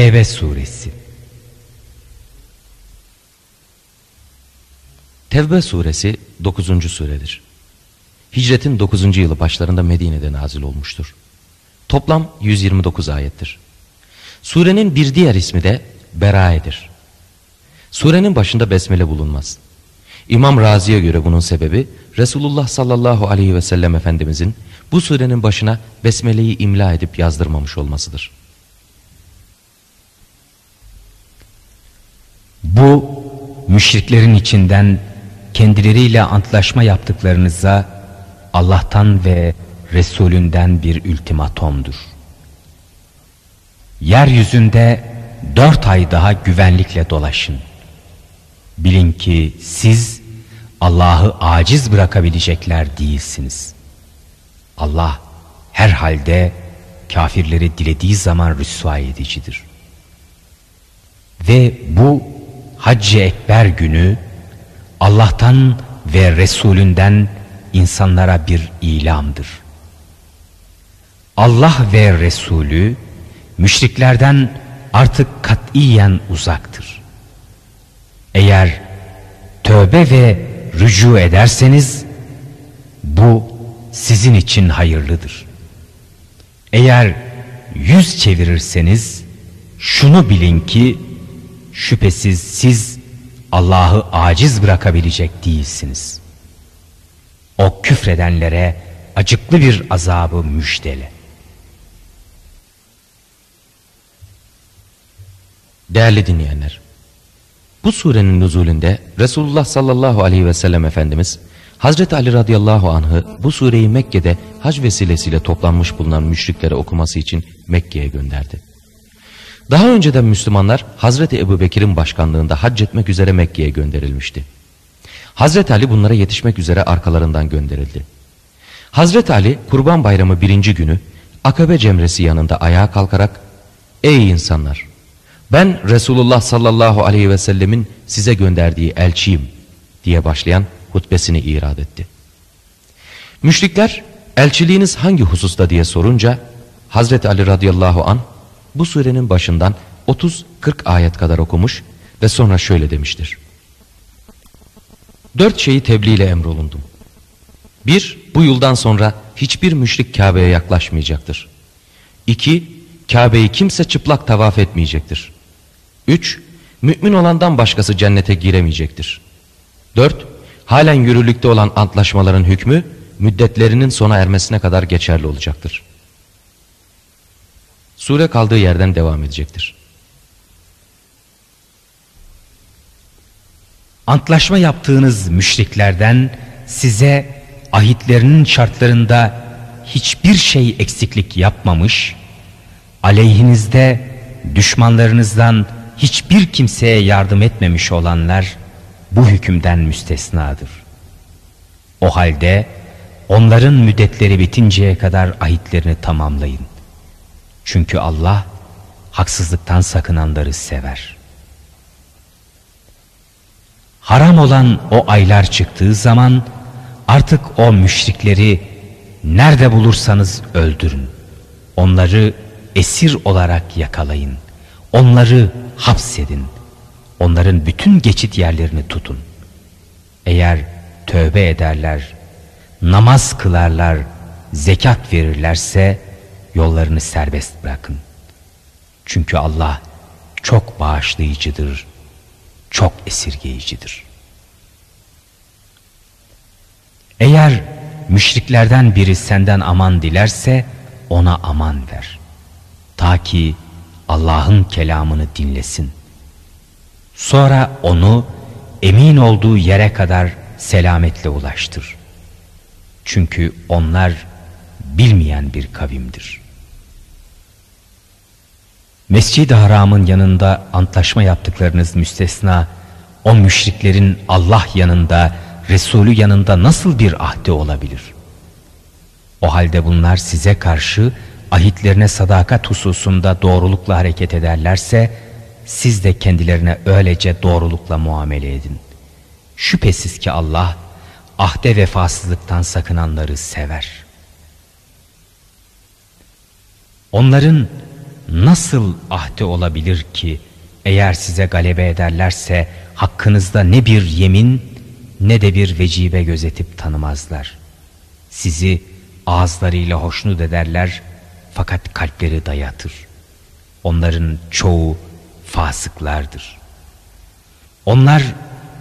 Tevbe Suresi. Tevbe Suresi 9. suredir. Hicretin 9. yılı başlarında Medine'de nazil olmuştur. Toplam 129 ayettir. Surenin bir diğer ismi de Berâ'dir. Surenin başında besmele bulunmaz. İmam Razi'ye göre bunun sebebi Resulullah sallallahu aleyhi ve sellem Efendimizin bu surenin başına besmeleyi imla edip yazdırmamış olmasıdır. Bu müşriklerin içinden kendileriyle antlaşma yaptıklarınıza Allah'tan ve Resulünden bir ultimatomdur. Yeryüzünde 4 ay daha güvenlikle dolaşın. Bilin ki siz Allah'ı aciz bırakabilecekler değilsiniz. Allah herhalde kafirleri dilediği zaman rüsva edicidir. Ve bu Hacı Ekber günü Allah'tan ve Resulünden insanlara bir ilamdır. Allah ve Resulü müşriklerden artık katiyen uzaktır. Eğer tövbe ve rücu ederseniz bu sizin için hayırlıdır. Eğer yüz çevirirseniz şunu bilin ki şüphesiz siz Allah'ı aciz bırakabilecek değilsiniz. O küfredenlere acıklı bir azabı müjdele. Değerli dinleyenler, bu surenin nüzulünde Resulullah sallallahu aleyhi ve sellem Efendimiz Hazreti Ali radıyallahu anh'ı bu sureyi Mekke'de hac vesilesiyle toplanmış bulunan müşriklere okuması için Mekke'ye gönderdi. Daha önceden Müslümanlar Hazreti Ebubekir'in başkanlığında hac etmek üzere Mekke'ye gönderilmişti. Hazreti Ali bunlara yetişmek üzere arkalarından gönderildi. Hazreti Ali Kurban Bayramı 1. günü Akabe Cemresi yanında ayağa kalkarak "Ey insanlar! Ben Resulullah sallallahu aleyhi ve sellemin size gönderdiği elçiyim" diye başlayan hutbesini irad etti. Müşrikler "Elçiliğiniz hangi hususta?" diye sorunca Hazreti Ali radıyallahu anh bu surenin başından 30-40 ayet kadar okumuş ve sonra şöyle demiştir: 4 şeyi tebliğ ile emrolundum. 1. Bu yıldan sonra hiçbir müşrik Kabe'ye yaklaşmayacaktır. 2. Kabe'yi kimse çıplak tavaf etmeyecektir. 3. Mümin olandan başkası cennete giremeyecektir. 4. Halen yürürlükte olan antlaşmaların hükmü müddetlerinin sona ermesine kadar geçerli olacaktır. Sure kaldığı yerden devam edecektir. Antlaşma yaptığınız müşriklerden size ahitlerinin şartlarında hiçbir şey eksiklik yapmamış, aleyhinizde düşmanlarınızdan hiçbir kimseye yardım etmemiş olanlar bu hükümden müstesnadır. O halde onların müddetleri bitinceye kadar ahitlerini tamamlayın. Çünkü Allah haksızlıktan sakınanları sever. Haram olan o aylar çıktığı zaman artık o müşrikleri nerede bulursanız öldürün. Onları esir olarak yakalayın. Onları hapsedin. Onların bütün geçit yerlerini tutun. Eğer tövbe ederler, namaz kılarlar, zekat verirlerse yollarını serbest bırakın. Çünkü Allah çok bağışlayıcıdır, çok esirgeyicidir. Eğer müşriklerden biri senden aman dilerse ona aman ver. Ta ki Allah'ın kelamını dinlesin. Sonra onu emin olduğu yere kadar selametle ulaştır. Çünkü onlar bilmeyen bir kavimdir. Mescid-i Haram'ın yanında antlaşma yaptıklarınız müstesna, o müşriklerin Allah yanında, Resulü yanında nasıl bir ahde olabilir? O halde bunlar size karşı ahitlerine sadakat hususunda doğrulukla hareket ederlerse siz de kendilerine öylece doğrulukla muamele edin. Şüphesiz ki Allah ahde vefasızlıktan sakınanları sever. Onların nasıl ahde olabilir ki, eğer size galebe ederlerse hakkınızda ne bir yemin ne de bir vecibe gözetip tanımazlar. Sizi ağızlarıyla hoşnut ederler fakat kalpleri dayatır. Onların çoğu fasıklardır. Onlar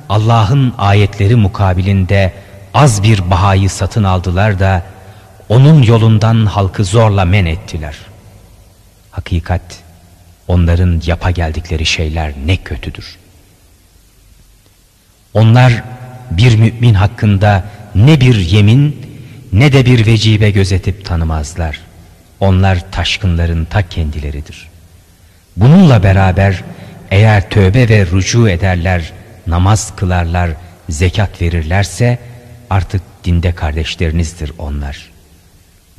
Allah'ın ayetleri mukabilinde az bir bahayı satın aldılar da onun yolundan halkı zorla men ettiler. Hakikat, onların yapa geldikleri şeyler ne kötüdür. Onlar bir mümin hakkında ne bir yemin ne de bir vecibe gözetip tanımazlar. Onlar taşkınların ta kendileridir. Bununla beraber eğer tövbe ve rücu ederler, namaz kılarlar, zekat verirlerse artık dinde kardeşlerinizdir onlar.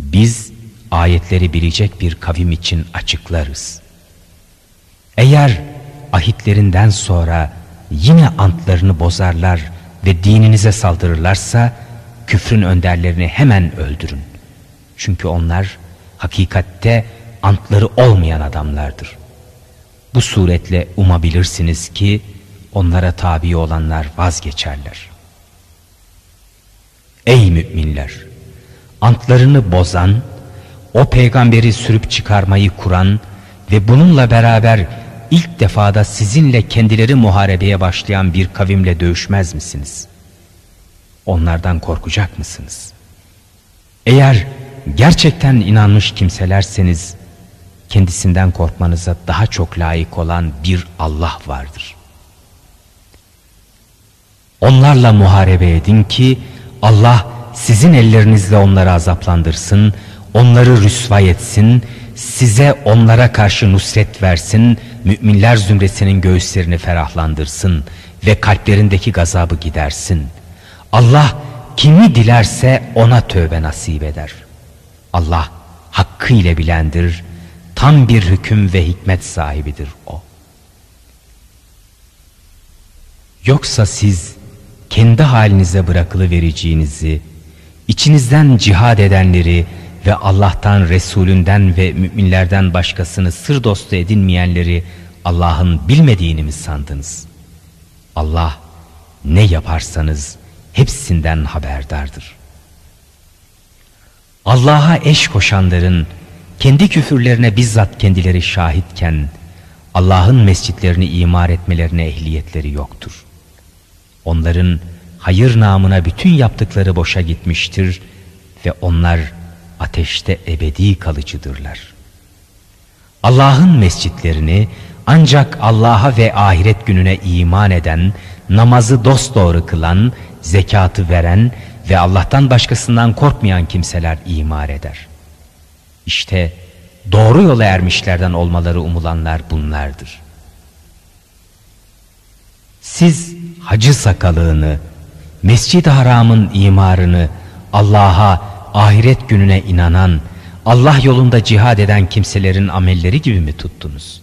Biz ayetleri bilecek bir kavim için açıklarız. Eğer ahitlerinden sonra yine antlarını bozarlar ve dininize saldırırlarsa küfrün önderlerini hemen öldürün. Çünkü onlar hakikatte antları olmayan adamlardır. Bu suretle umabilirsiniz ki onlara tabi olanlar vazgeçerler. Ey müminler! Antlarını bozan, o peygamberi sürüp çıkarmayı kuran ve bununla beraber ilk defada sizinle kendileri muharebeye başlayan bir kavimle dövüşmez misiniz? Onlardan korkacak mısınız? Eğer gerçekten inanmış kimselerseniz, kendisinden korkmanıza daha çok layık olan bir Allah vardır. Onlarla muharebe edin ki Allah sizin ellerinizle onları azaplandırsın, onları rüsva etsin, size onlara karşı nusret versin, müminler zümresinin göğüslerini ferahlandırsın ve kalplerindeki gazabı gidersin. Allah kimi dilerse ona tövbe nasip eder. Allah hakkıyla bilendir, tam bir hüküm ve hikmet sahibidir o. Yoksa siz kendi halinize bırakılıvereceğinizi, içinizden cihad edenleri ve Allah'tan, Resulünden ve müminlerden başkasını sır dostu edinmeyenleri Allah'ın bilmediğini mi sandınız? Allah ne yaparsanız hepsinden haberdardır. Allah'a eş koşanların kendi küfürlerine bizzat kendileri şahitken Allah'ın mescitlerini imar etmelerine ehliyetleri yoktur. Onların hayır namına bütün yaptıkları boşa gitmiştir ve onlar ateşte ebedi kalıcıdırlar. Allah'ın mescitlerini ancak Allah'a ve ahiret gününe iman eden, namazı dosdoğru kılan, zekatı veren ve Allah'tan başkasından korkmayan kimseler imar eder. İşte doğru yola ermişlerden olmaları umulanlar bunlardır. Siz hacı sakalığını, Mescid-i Haram'ın imarını Allah'a, ahiret gününe inanan, Allah yolunda cihad eden kimselerin amelleri gibi mi tuttunuz?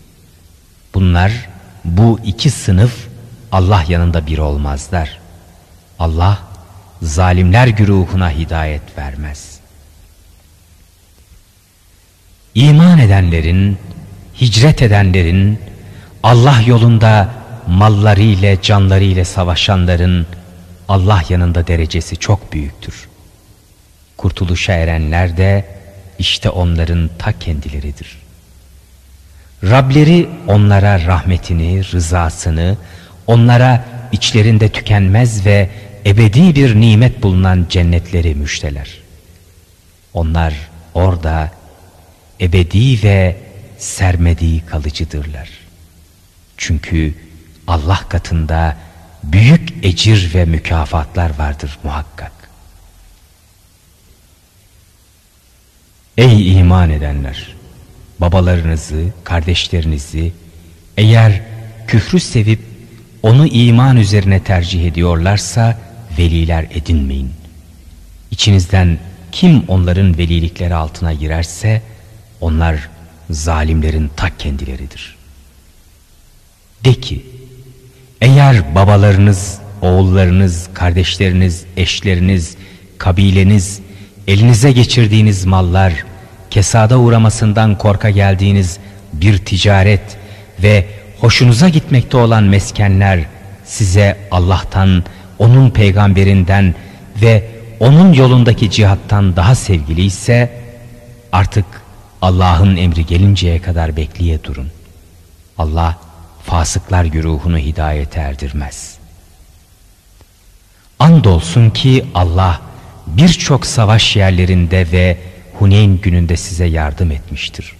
Bunlar, bu iki sınıf Allah yanında bir olmazlar. Allah zalimler güruhuna hidayet vermez. İman edenlerin, hicret edenlerin, Allah yolunda malları ile canları ile savaşanların Allah yanında derecesi çok büyüktür. Kurtuluşa erenler de işte onların ta kendileridir. Rableri onlara rahmetini, rızasını, onlara içlerinde tükenmez ve ebedi bir nimet bulunan cennetleri müjdeler. Onlar orada ebedi ve sermediği kalıcıdırlar. Çünkü Allah katında büyük ecir ve mükafatlar vardır muhakkak. Ey iman edenler! Babalarınızı, kardeşlerinizi eğer küfrü sevip onu iman üzerine tercih ediyorlarsa veliler edinmeyin. İçinizden kim onların velilikleri altına girerse onlar zalimlerin ta kendileridir. De ki, eğer babalarınız, oğullarınız, kardeşleriniz, eşleriniz, kabileniz, elinize geçirdiğiniz mallar, kesada uğramasından korka geldiğiniz bir ticaret ve hoşunuza gitmekte olan meskenler size Allah'tan, onun peygamberinden ve onun yolundaki cihattan daha sevgiliyse artık Allah'ın emri gelinceye kadar bekleye durun. Allah fasıklar güruhunu hidayete erdirmez. Andolsun ki Allah birçok savaş yerlerinde ve Huneyn gününde size yardım etmiştir.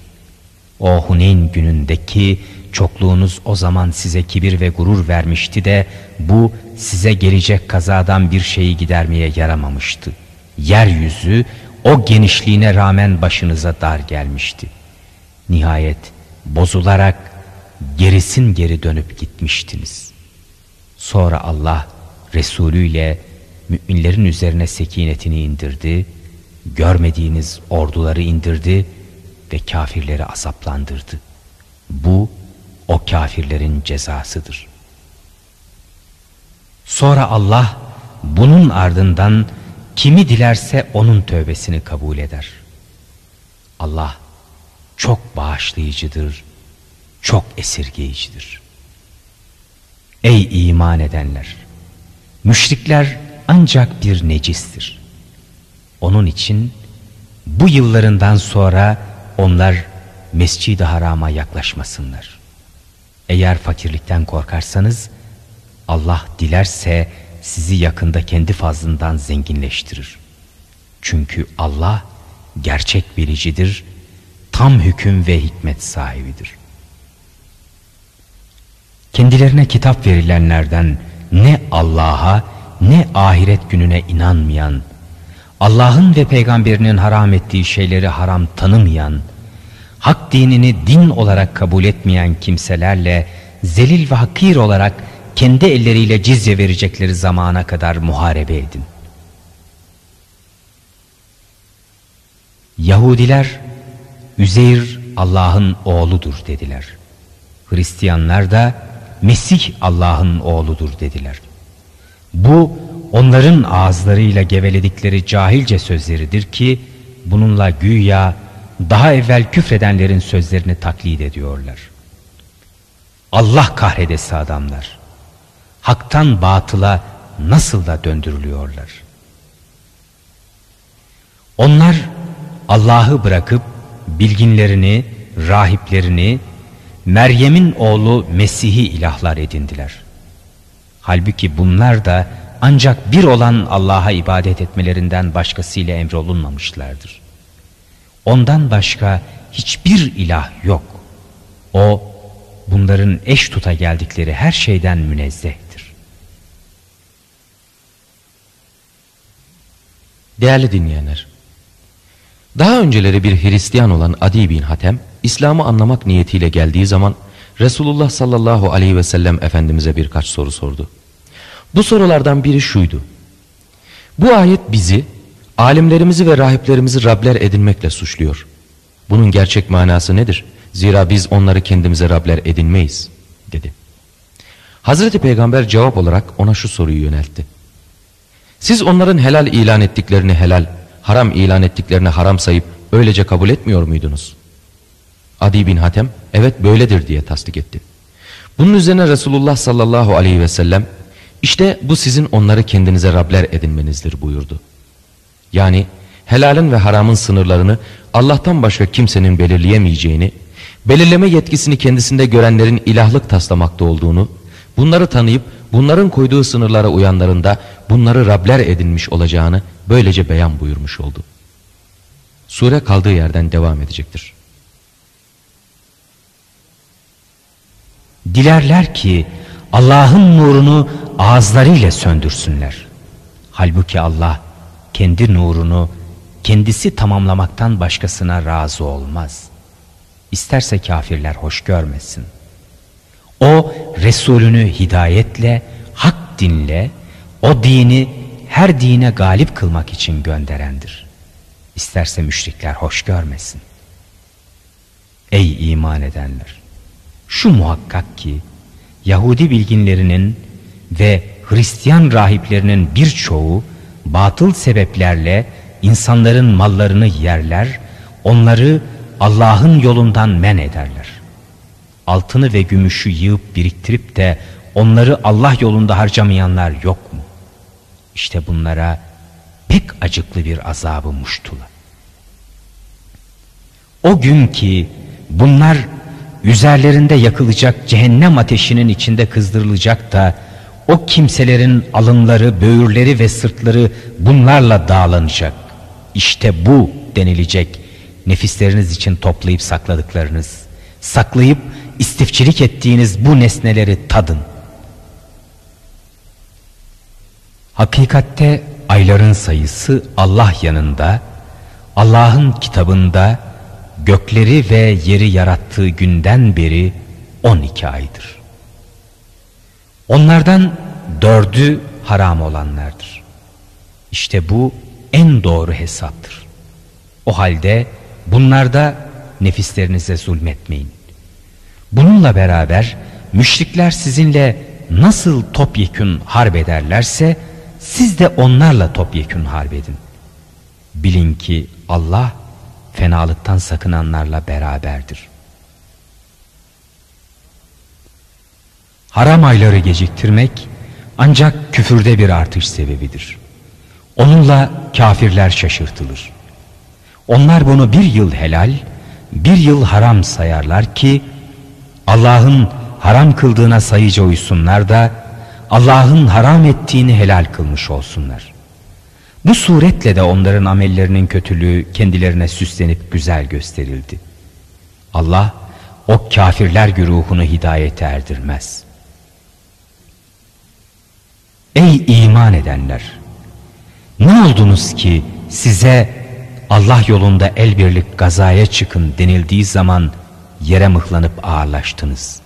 O Huneyn günündeki çokluğunuz o zaman size kibir ve gurur vermişti de bu size gelecek kazadan bir şeyi gidermeye yaramamıştı. Yeryüzü o genişliğine rağmen başınıza dar gelmişti. Nihayet bozularak gerisin geri dönüp gitmiştiniz. Sonra Allah Resulü ile müminlerin üzerine sekinetini indirdi, görmediğiniz orduları indirdi ve kafirleri azaplandırdı. Bu o kafirlerin cezasıdır. Sonra Allah bunun ardından kimi dilerse onun tövbesini kabul eder. Allah çok bağışlayıcıdır, çok esirgeyicidir. Ey iman edenler! Müşrikler ancak bir necistir. Onun için bu yıllarından sonra onlar Mescid-i Haram'a yaklaşmasınlar. Eğer fakirlikten korkarsanız Allah dilerse sizi yakında kendi fazlından zenginleştirir. Çünkü Allah gerçek bilicidir, tam hüküm ve hikmet sahibidir. Kendilerine kitap verilenlerden ne Allah'a ne ahiret gününe inanmayan, Allah'ın ve peygamberinin haram ettiği şeyleri haram tanımayan, hak dinini din olarak kabul etmeyen kimselerle zelil ve hakir olarak kendi elleriyle cizye verecekleri zamana kadar muharebe edin. Yahudiler, Üzeyr Allah'ın oğludur dediler. Hristiyanlar da Mesih Allah'ın oğludur dediler. Bu onların ağızlarıyla geveledikleri cahilce sözleridir ki bununla güya daha evvel küfredenlerin sözlerini taklit ediyorlar. Allah kahredesi adamlar. Hak'tan batıla nasıl da döndürülüyorlar. Onlar Allah'ı bırakıp bilginlerini, rahiplerini, Meryem'in oğlu Mesih'i ilahlar edindiler. Halbuki bunlar da ancak bir olan Allah'a ibadet etmelerinden başkasıyla emrolunmamışlardır. Ondan başka hiçbir ilah yok. O, bunların eş tuta geldikleri her şeyden münezzehtir. Değerli dinleyenler, daha önceleri bir Hristiyan olan Adî bin Hâtem, İslam'ı anlamak niyetiyle geldiği zaman Resulullah sallallahu aleyhi ve sellem Efendimiz'e birkaç soru sordu. Bu sorulardan biri şuydu: bu ayet bizi, alimlerimizi ve rahiplerimizi Rabler edinmekle suçluyor. Bunun gerçek manası nedir? Zira biz onları kendimize Rabler edinmeyiz, dedi. Hazreti Peygamber cevap olarak ona şu soruyu yöneltti: siz onların helal ilan ettiklerini helal, haram ilan ettiklerini haram sayıp öylece kabul etmiyor muydunuz? Adî bin Hâtem, evet böyledir diye tasdik etti. Bunun üzerine Resulullah sallallahu aleyhi ve sellem, işte bu sizin onları kendinize Rabler edinmenizdir buyurdu. Yani helalin ve haramın sınırlarını Allah'tan başka kimsenin belirleyemeyeceğini, belirleme yetkisini kendisinde görenlerin ilahlık taslamakta olduğunu, bunları tanıyıp bunların koyduğu sınırlara uyanların da bunları Rabler edinmiş olacağını böylece beyan buyurmuş oldu. Sure kaldığı yerden devam edecektir. Dilerler ki Allah'ın nurunu ağızlarıyla söndürsünler. Halbuki Allah kendi nurunu kendisi tamamlamaktan başkasına razı olmaz. İsterse kafirler hoş görmesin. O Resulünü hidayetle, hak dinle, o dini her dine galip kılmak için gönderendir. İsterse müşrikler hoş görmesin. Ey iman edenler! Şu muhakkak ki Yahudi bilginlerinin ve Hristiyan rahiplerinin birçoğu batıl sebeplerle insanların mallarını yerler, onları Allah'ın yolundan men ederler. altını ve gümüşü yığıp biriktirip de onları Allah yolunda harcamayanlar yok mu? İşte bunlara pek acıklı bir azabı muştula. O gün ki bunlar üzerlerinde yakılacak cehennem ateşinin içinde kızdırılacak da o kimselerin alınları, böğürleri ve sırtları bunlarla dağlanacak. İşte bu denilecek. Nefisleriniz için toplayıp sakladıklarınız, saklayıp istifçilik ettiğiniz bu nesneleri tadın. Hakikatte ayların sayısı Allah yanında, Allah'ın kitabında gökleri ve yeri yarattığı günden beri 12 aydır. Onlardan 4'ü haram olanlardır. İşte bu en doğru hesaptır. O halde bunlarda nefislerinize zulmetmeyin. Bununla beraber müşrikler sizinle nasıl topyekün harp ederlerse siz de onlarla topyekün harp edin. Bilin ki Allah fenalıktan sakınanlarla beraberdir. Haram ayları geciktirmek ancak küfürde bir artış sebebidir. Onunla kafirler şaşırtılır. Onlar bunu bir yıl helal, bir yıl haram sayarlar ki Allah'ın haram kıldığına sayıca uysunlar da Allah'ın haram ettiğini helal kılmış olsunlar. Bu suretle de onların amellerinin kötülüğü kendilerine süslenip güzel gösterildi. Allah o kafirler güruhunu hidayete erdirmez. Ey iman edenler! Ne oldunuz ki size Allah yolunda el birlik gazaya çıkın denildiği zaman yere mıhlanıp ağırlaştınız.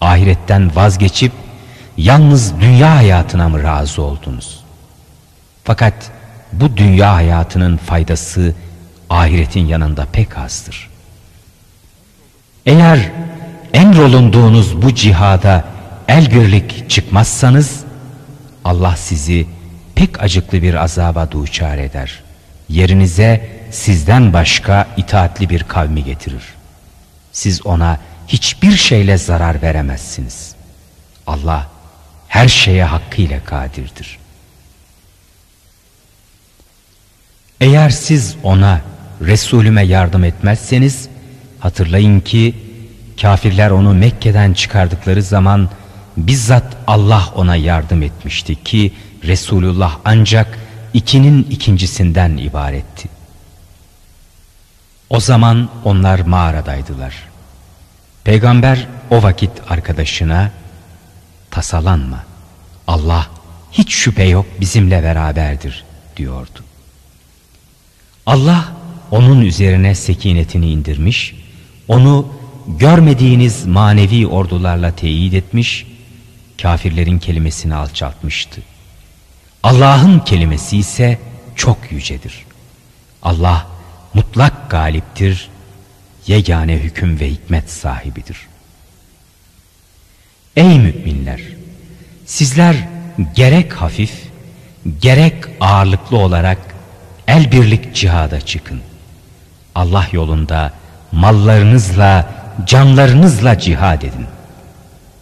Ahiretten vazgeçip yalnız dünya hayatına mı razı oldunuz? Fakat bu dünya hayatının faydası ahiretin yanında pek azdır. Eğer emrolunduğunuz bu cihada el birlik çıkmazsanız Allah sizi pek acıklı bir azaba duçar eder. Yerinize sizden başka itaatli bir kavmi getirir. Siz ona hiçbir şeyle zarar veremezsiniz. Allah her şeye hakkıyla kadirdir. Eğer siz ona, Resulüme yardım etmezseniz, hatırlayın ki kafirler onu Mekke'den çıkardıkları zaman bizzat Allah ona yardım etmişti ki Resulullah ancak 2'nin 2.'sinden ibaretti. O zaman onlar mağaradaydılar. Peygamber o vakit arkadaşına, "Tasalanma, Allah hiç şüphe yok bizimle beraberdir," diyordu. Allah onun üzerine sekinetini indirmiş, onu görmediğiniz manevi ordularla teyit etmiş, kafirlerin kelimesini alçaltmıştı. Allah'ın kelimesi ise çok yücedir. Allah mutlak galiptir, yegane hüküm ve hikmet sahibidir. Ey müminler! Sizler gerek hafif, gerek ağırlıklı olarak el birlik cihada çıkın. Allah yolunda mallarınızla, canlarınızla cihad edin.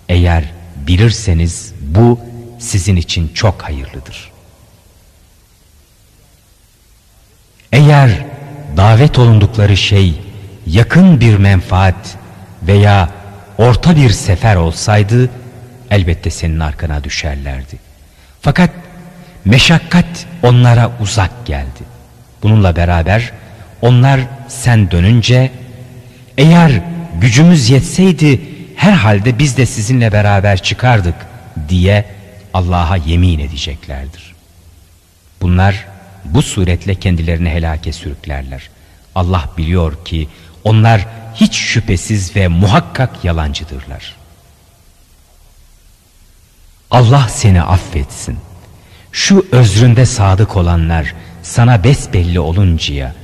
Eğer bilirseniz bu sizin için çok hayırlıdır. Eğer davet olundukları şey yakın bir menfaat veya orta bir sefer olsaydı elbette senin arkana düşerlerdi. Fakat meşakkat onlara uzak geldi. Bununla beraber onlar sen dönünce, "Eğer gücümüz yetseydi herhalde biz de sizinle beraber çıkardık," diye Allah'a yemin edeceklerdir. Bunlar bu suretle kendilerini helake sürüklerler. Allah biliyor ki onlar hiç şüphesiz ve muhakkak yalancıdırlar. Allah seni affetsin. Şu özründe sadık olanlar sana besbelli oluncaya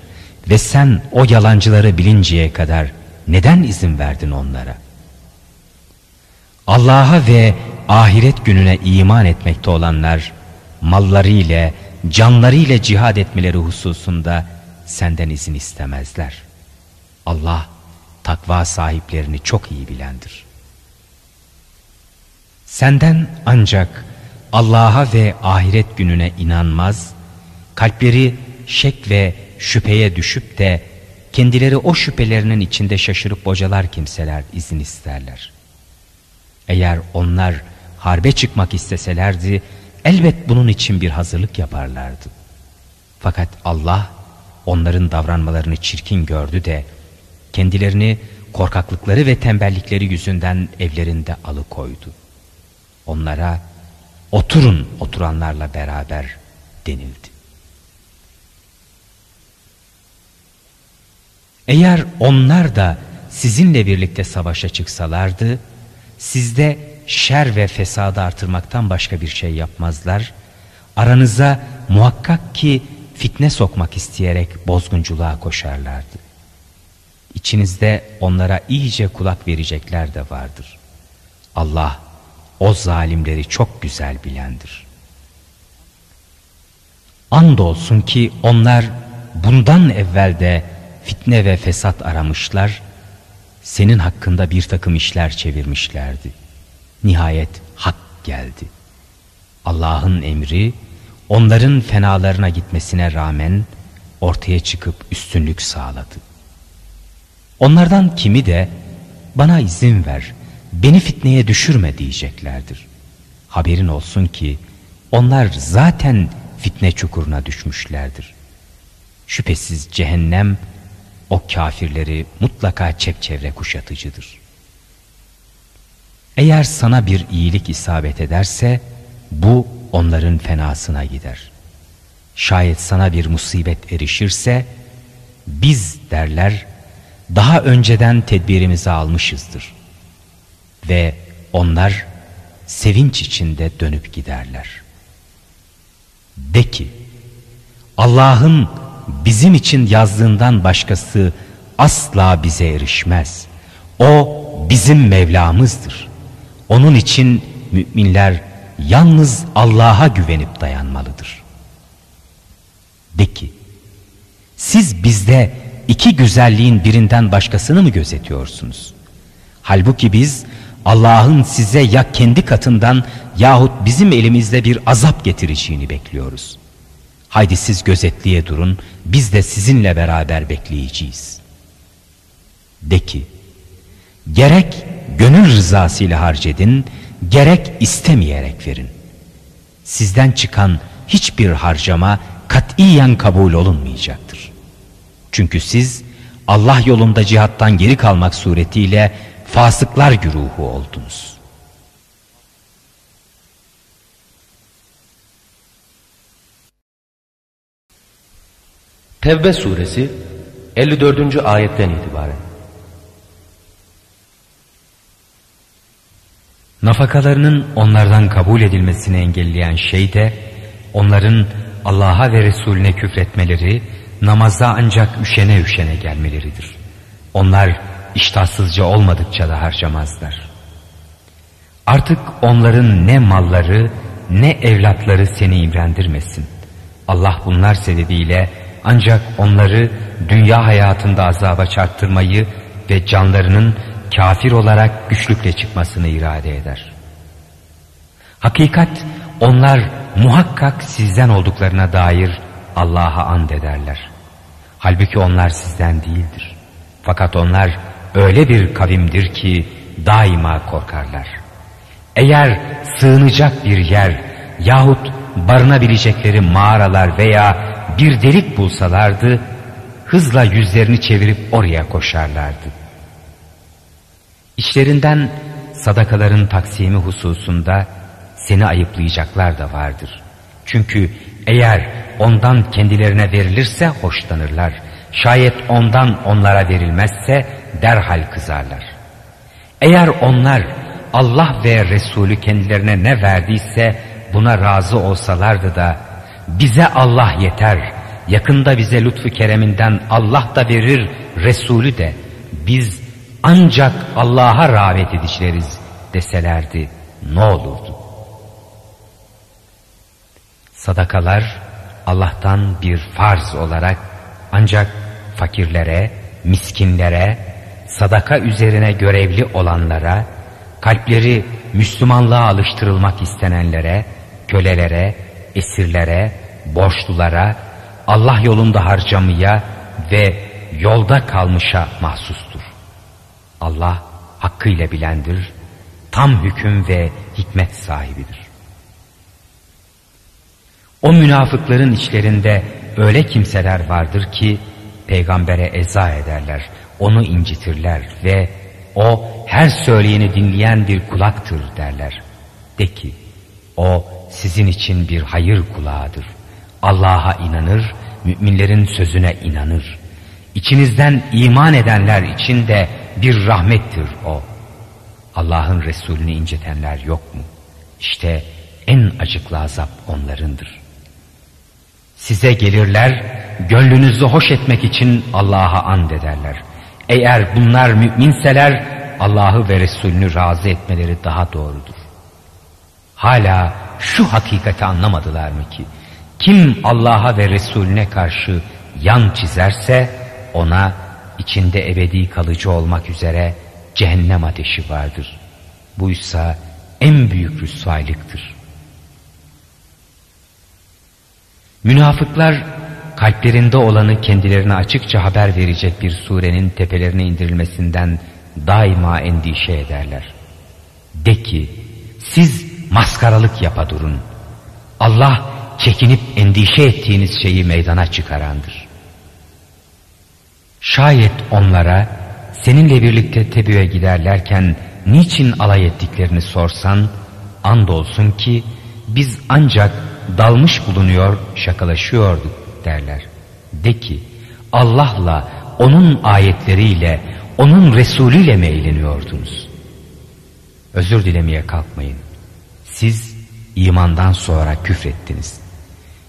ve sen o yalancıları bilinceye kadar neden izin verdin onlara? Allah'a ve ahiret gününe iman etmekte olanlar malları ile, canları ile cihad etmeleri hususunda senden izin istemezler. Allah takva sahiplerini çok iyi bilendir. Senden ancak Allah'a ve ahiret gününe inanmaz, kalpleri şek ve şüpheye düşüp de kendileri o şüphelerinin içinde şaşırıp bocalar kimseler izin isterler. Eğer onlar harbe çıkmak isteselerdi, elbet bunun için bir hazırlık yaparlardı. Fakat Allah onların davranmalarını çirkin gördü de kendilerini korkaklıkları ve tembellikleri yüzünden evlerinde alıkoydu. Onlara oturun oturanlarla beraber denildi. Eğer onlar da sizinle birlikte savaşa çıksalardı, sizde şer ve fesadı artırmaktan başka bir şey yapmazlar, aranıza muhakkak ki fitne sokmak isteyerek bozgunculuğa koşarlardı. İçinizde onlara iyice kulak verecekler de vardır. Allah o zalimleri çok güzel bilendir. Andolsun ki onlar bundan evvel de fitne ve fesat aramışlar, senin hakkında bir takım işler çevirmişlerdi. Nihayet hak geldi. Allah'ın emri onların fenalarına gitmesine rağmen ortaya çıkıp üstünlük sağladı. Onlardan kimi de bana izin ver, beni fitneye düşürme diyeceklerdir. Haberin olsun ki onlar zaten fitne çukuruna düşmüşlerdir. Şüphesiz cehennem o kafirleri mutlaka çepçevre kuşatıcıdır. Eğer sana bir iyilik isabet ederse bu onların fenasına gider. Şayet sana bir musibet erişirse biz derler daha önceden tedbirimizi almışızdır. Ve onlar sevinç içinde dönüp giderler. De ki Allah'ın bizim için yazdığından başkası asla bize erişmez. O bizim Mevlamızdır. Onun için müminler yalnız Allah'a güvenip dayanmalıdır. De ki, siz bizde iki güzelliğin birinden başkasını mı gözetiyorsunuz? Halbuki biz Allah'ın size ya kendi katından yahut bizim elimizde bir azap getireceğini bekliyoruz. Haydi siz gözetliğe durun, biz de sizinle beraber bekleyeceğiz. De ki, gerek gönül rızasıyla harc edin, gerek istemeyerek verin. Sizden çıkan hiçbir harcama katiyen kabul olunmayacaktır. Çünkü siz Allah yolunda cihattan geri kalmak suretiyle fasıklar güruhu oldunuz. Tevbe suresi 54. ayetten itibaren. Nafakalarının onlardan kabul edilmesini engelleyen şey de onların Allah'a ve Resulüne küfretmeleri, namaza ancak üşene üşene gelmeleridir. Onlar iştahsızca olmadıkça da harcamazlar. Artık onların ne malları ne evlatları seni imrendirmesin. Allah bunlar sebebiyle ancak onları dünya hayatında azaba çarptırmayı ve canlarının kafir olarak güçlükle çıkmasını irade eder. Hakikat onlar muhakkak sizden olduklarına dair Allah'a and ederler. Halbuki onlar sizden değildir. Fakat onlar öyle bir kavimdir ki daima korkarlar. Eğer sığınacak bir yer yahut barınabilecekleri mağaralar veya bir delik bulsalardı, hızla yüzlerini çevirip oraya koşarlardı. İçlerinden sadakaların taksimi hususunda seni ayıplayacaklar da vardır. Çünkü eğer ondan kendilerine verilirse hoşlanırlar. Şayet ondan onlara verilmezse derhal kızarlar. Eğer onlar Allah ve Resulü kendilerine ne verdiyse buna razı olsalardı da bize Allah yeter, yakında bize lütfu kereminden Allah da verir, Resulü de, biz ancak Allah'a rağbet edicileriz deselerdi ne olurdu? Sadakalar Allah'tan bir farz olarak ancak fakirlere, miskinlere, sadaka üzerine görevli olanlara, kalpleri Müslümanlığa alıştırılmak istenenlere, kölelere, esirlere, borçlulara, Allah yolunda harcamaya ve yolda kalmışa mahsustur. Allah hakkıyla bilendir, tam hüküm ve hikmet sahibidir. O münafıkların içlerinde öyle kimseler vardır ki peygambere eza ederler, onu incitirler ve o her söyleyeni dinleyen bir kulaktır derler. De ki, o sizin için bir hayır kulağıdır. Allah'a inanır, müminlerin sözüne inanır. İçinizden iman edenler için de bir rahmettir o. Allah'ın Resulünü incitenler yok mu? İşte en acıklı azap onlarındır. Size gelirler, gönlünüzü hoş etmek için Allah'a and ederler. Eğer bunlar müminseler, Allah'ı ve Resulünü razı etmeleri daha doğrudur. Hala şu hakikati anlamadılar mı ki, kim Allah'a ve Resulüne karşı yan çizerse, ona içinde ebedi kalıcı olmak üzere cehennem ateşi vardır. Buysa en büyük rüsvaylıktır. Münafıklar, kalplerinde olanı kendilerine açıkça haber verecek bir surenin tepelerine indirilmesinden daima endişe ederler. De ki, siz maskaralık yapa durun. Allah çekinip endişe ettiğiniz şeyi meydana çıkarandır. Şayet onlara seninle birlikte Tebük'e giderlerken niçin alay ettiklerini sorsan, andolsun ki biz ancak dalmış bulunuyor, şakalaşıyorduk derler. De ki, Allah'la, onun ayetleriyle, onun Resulüyle mi eğleniyordunuz? Özür dilemeye kalkmayın. Siz imandan sonra küfrettiniz.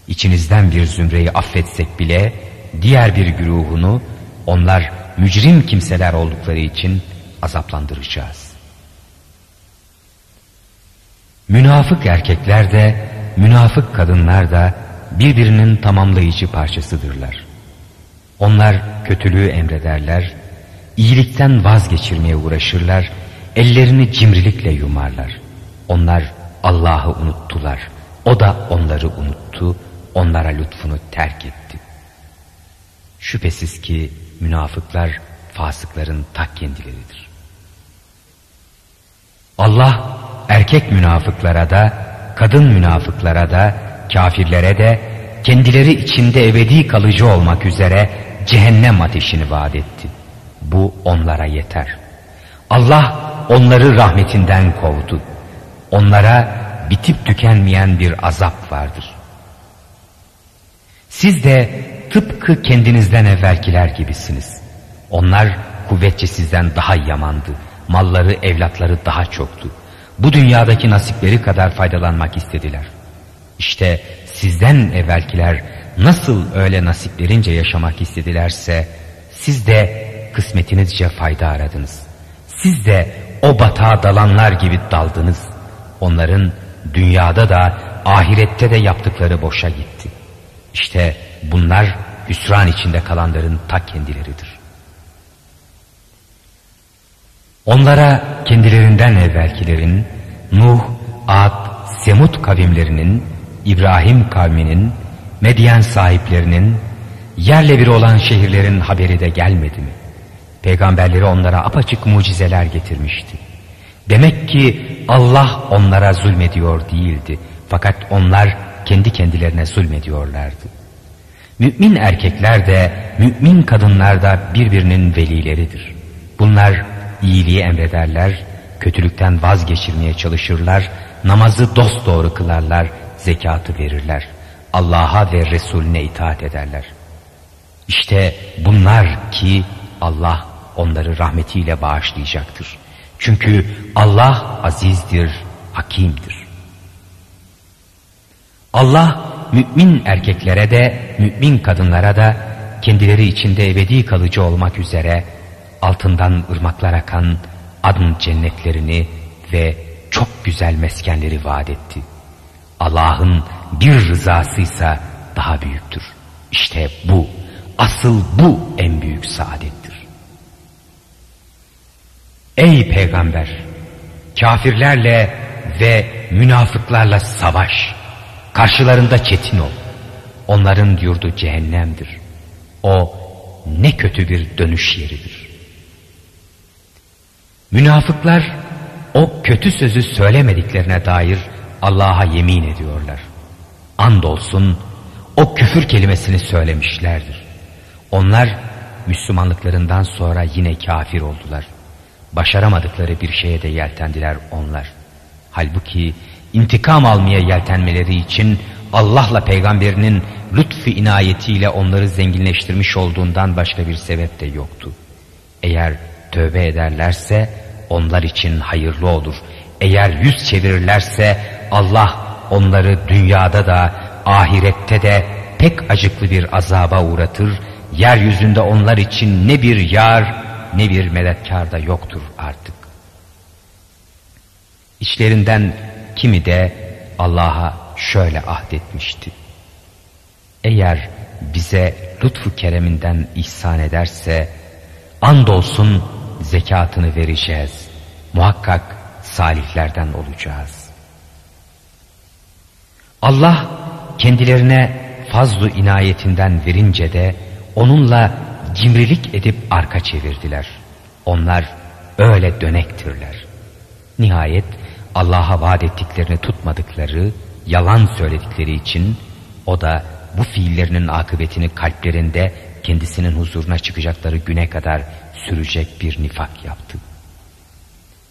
İçinizden bir zümreyi affetsek bile diğer bir güruhunu, onlar mücrim kimseler oldukları için azaplandıracağız. Münafık erkekler de münafık kadınlar da birbirinin tamamlayıcı parçasıdırlar. Onlar kötülüğü emrederler, iyilikten vazgeçirmeye uğraşırlar, ellerini cimrilikle yumarlar. Onlar Allah'ı unuttular, o da onları unuttu, onlara lütfunu terk etti. Şüphesiz ki münafıklar fasıkların ta kendileridir. Allah erkek münafıklara da, kadın münafıklara da, kafirlere de kendileri içinde ebedi kalıcı olmak üzere cehennem ateşini vaat etti. Bu onlara yeter. Allah onları rahmetinden kovdu. Onlara bitip tükenmeyen bir azap vardır. Siz de tıpkı kendinizden evvelkiler gibisiniz. Onlar kuvvetçe sizden daha yamandı. Malları, evlatları daha çoktu. Bu dünyadaki nasipleri kadar faydalanmak istediler. İşte sizden evvelkiler nasıl öyle nasiplerince yaşamak istedilerse, siz de kısmetinizce fayda aradınız. Siz de o batağa dalanlar gibi daldınız. Onların dünyada da ahirette de yaptıkları boşa gitti. İşte bunlar hüsran içinde kalanların ta kendileridir. Onlara kendilerinden evvelkilerin, Nuh, Ad, Semud kavimlerinin, İbrahim kavminin, Medyen sahiplerinin, yerle bir olan şehirlerin haberi de gelmedi mi? Peygamberleri onlara apaçık mucizeler getirmişti. Demek ki Allah onlara zulmediyor değildi. Fakat onlar kendi kendilerine zulmediyorlardı. Mümin erkekler de, mümin kadınlar da birbirinin velileridir. Bunlar iyiliği emrederler, kötülükten vazgeçirmeye çalışırlar, namazı dosdoğru kılarlar, zekatı verirler, Allah'a ve Resulüne itaat ederler. İşte bunlar ki Allah onları rahmetiyle bağışlayacaktır. Çünkü Allah azizdir, hakimdir. Allah mümin erkeklere de, mümin kadınlara da kendileri içinde ebedi kalıcı olmak üzere altından ırmaklar akan adın cennetlerini ve çok güzel meskenleri vaat etti. Allah'ın bir rızasıysa daha büyüktür. İşte bu, asıl bu en büyük saadettir. Ey peygamber! Kafirlerle ve münafıklarla savaş. Karşılarında çetin ol. Onların yurdu cehennemdir. O ne kötü bir dönüş yeridir. Münafıklar o kötü sözü söylemediklerine dair Allah'a yemin ediyorlar. Andolsun o küfür kelimesini söylemişlerdir. Onlar Müslümanlıklarından sonra yine kafir oldular. Başaramadıkları bir şeye de yeltendiler onlar. Halbuki intikam almaya yeltenmeleri için Allah'la peygamberinin lütfu inayetiyle onları zenginleştirmiş olduğundan başka bir sebep de yoktu. Eğer tövbe ederlerse onlar için hayırlı olur. Eğer yüz çevirirlerse Allah onları dünyada da ahirette de pek acıklı bir azaba uğratır. Yeryüzünde onlar için ne bir yar ne bir medetkar da yoktur artık. İçlerinden kimi de Allah'a şöyle ahdetmişti: eğer bize lütfu kereminden ihsan ederse andolsun zekatını vereceğiz. Muhakkak salihlerden olacağız. Allah kendilerine fazlu inayetinden verince de onunla cimrilik edip arka çevirdiler. Onlar öyle dönektirler. Nihayet Allah'a vaat ettiklerini tutmadıkları, yalan söyledikleri için o da bu fiillerinin akıbetini kalplerinde kendisinin huzuruna çıkacakları güne kadar sürecek bir nifak yaptı.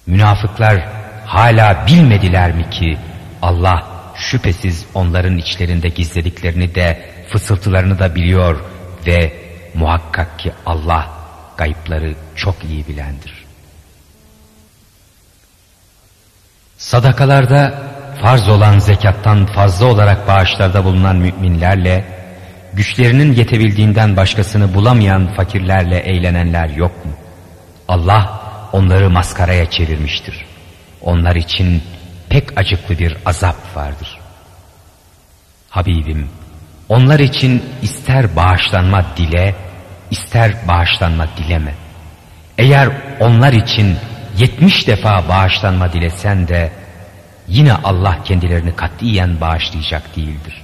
Münafıklar hala bilmediler mi ki Allah şüphesiz onların içlerinde gizlediklerini de fısıltılarını da biliyor ve muhakkak ki Allah gayıpları çok iyi bilendir. Sadakalarda farz olan zekattan fazla olarak bağışlarda bulunan müminlerle, güçlerinin yetebildiğinden başkasını bulamayan fakirlerle eğlenenler yok mu? Allah onları maskaraya çevirmiştir. Onlar için pek acıklı bir azap vardır. Habibim, onlar için ister bağışlanma dile, ister bağışlanma dileme. Eğer onlar için 70 defa bağışlanma dilesen de yine Allah kendilerini katiyen bağışlayacak değildir.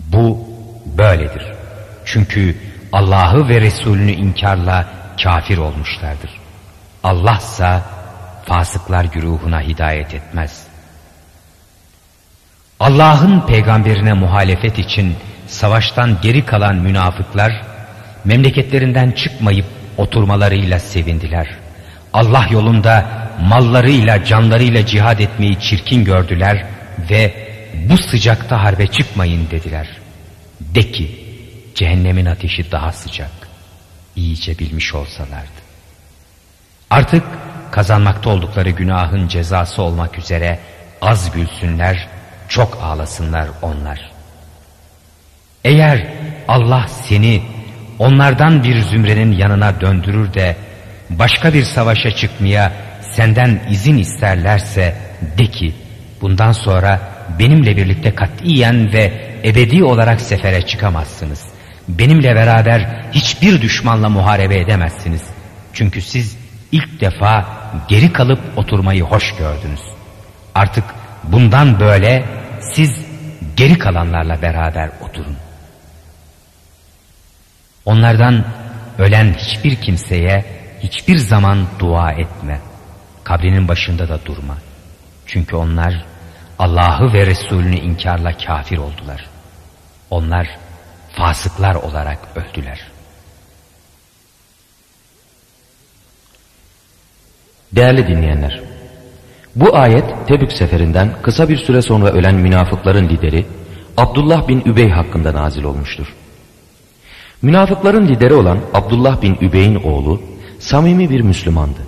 Bu böyledir. Çünkü Allah'ı ve Resulünü inkarla kafir olmuşlardır. Allah'sa fasıklar güruhuna hidayet etmez. Allah'ın peygamberine muhalefet için savaştan geri kalan münafıklar memleketlerinden çıkmayıp oturmalarıyla sevindiler. Allah yolunda mallarıyla, canlarıyla cihad etmeyi çirkin gördüler ve bu sıcakta harbe çıkmayın dediler. De ki, cehennemin ateşi daha sıcak, iyice bilmiş olsalardı. Artık kazanmakta oldukları günahın cezası olmak üzere az gülsünler, çok ağlasınlar onlar. Eğer Allah seni onlardan bir zümrenin yanına döndürür de başka bir savaşa çıkmaya senden izin isterlerse de ki, bundan sonra benimle birlikte katiyen ve ebedi olarak sefere çıkamazsınız. Benimle beraber hiçbir düşmanla muharebe edemezsiniz. Çünkü siz ilk defa geri kalıp oturmayı hoş gördünüz. Artık bundan böyle siz geri kalanlarla beraber oturun. Onlardan ölen hiçbir kimseye hiçbir zaman dua etme. Kabrinin başında da durma. Çünkü onlar Allah'ı ve Resulünü inkarla kafir oldular. Onlar fasıklar olarak öldüler. Değerli dinleyenler, bu ayet Tebük seferinden kısa bir süre sonra ölen münafıkların lideri Abdullah bin Übey hakkında nazil olmuştur. Münafıkların lideri olan Abdullah bin Übey'in oğlu samimi bir Müslümandı.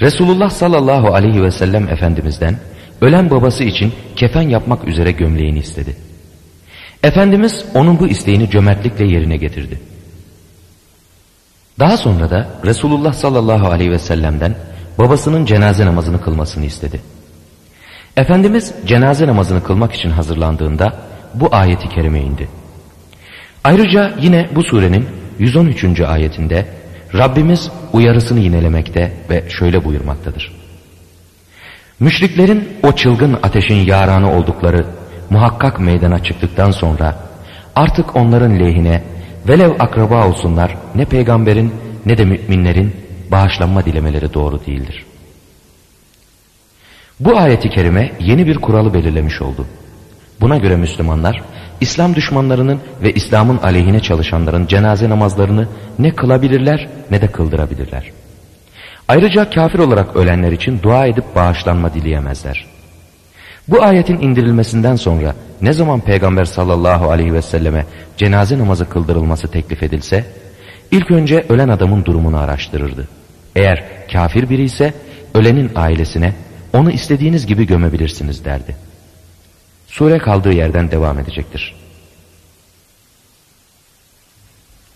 Resulullah sallallahu aleyhi ve sellem Efendimiz'den ölen babası için kefen yapmak üzere gömleğini istedi. Efendimiz onun bu isteğini cömertlikle yerine getirdi. Daha sonra da Resulullah sallallahu aleyhi ve sellem'den babasının cenaze namazını kılmasını istedi. Efendimiz cenaze namazını kılmak için hazırlandığında bu ayeti kerime indi. Ayrıca yine bu surenin 113. ayetinde Rabbimiz uyarısını yinelemekte ve şöyle buyurmaktadır. Müşriklerin o çılgın ateşin yaranı oldukları muhakkak meydana çıktıktan sonra artık onların lehine velev akraba olsunlar ne peygamberin ne de müminlerin bağışlanma dilemeleri doğru değildir. Bu ayeti kerime yeni bir kuralı belirlemiş oldu. Buna göre Müslümanlar İslam düşmanlarının ve İslam'ın aleyhine çalışanların cenaze namazlarını ne kılabilirler ne de kıldırabilirler. Ayrıca kafir olarak ölenler için dua edip bağışlanma dileyemezler. Bu ayetin indirilmesinden sonra ne zaman Peygamber sallallahu aleyhi ve selleme cenaze namazı kıldırılması teklif edilse, ilk önce ölen adamın durumunu araştırırdı. Eğer kafir biri ise ölenin ailesine onu istediğiniz gibi gömebilirsiniz derdi. Sure kaldığı yerden devam edecektir.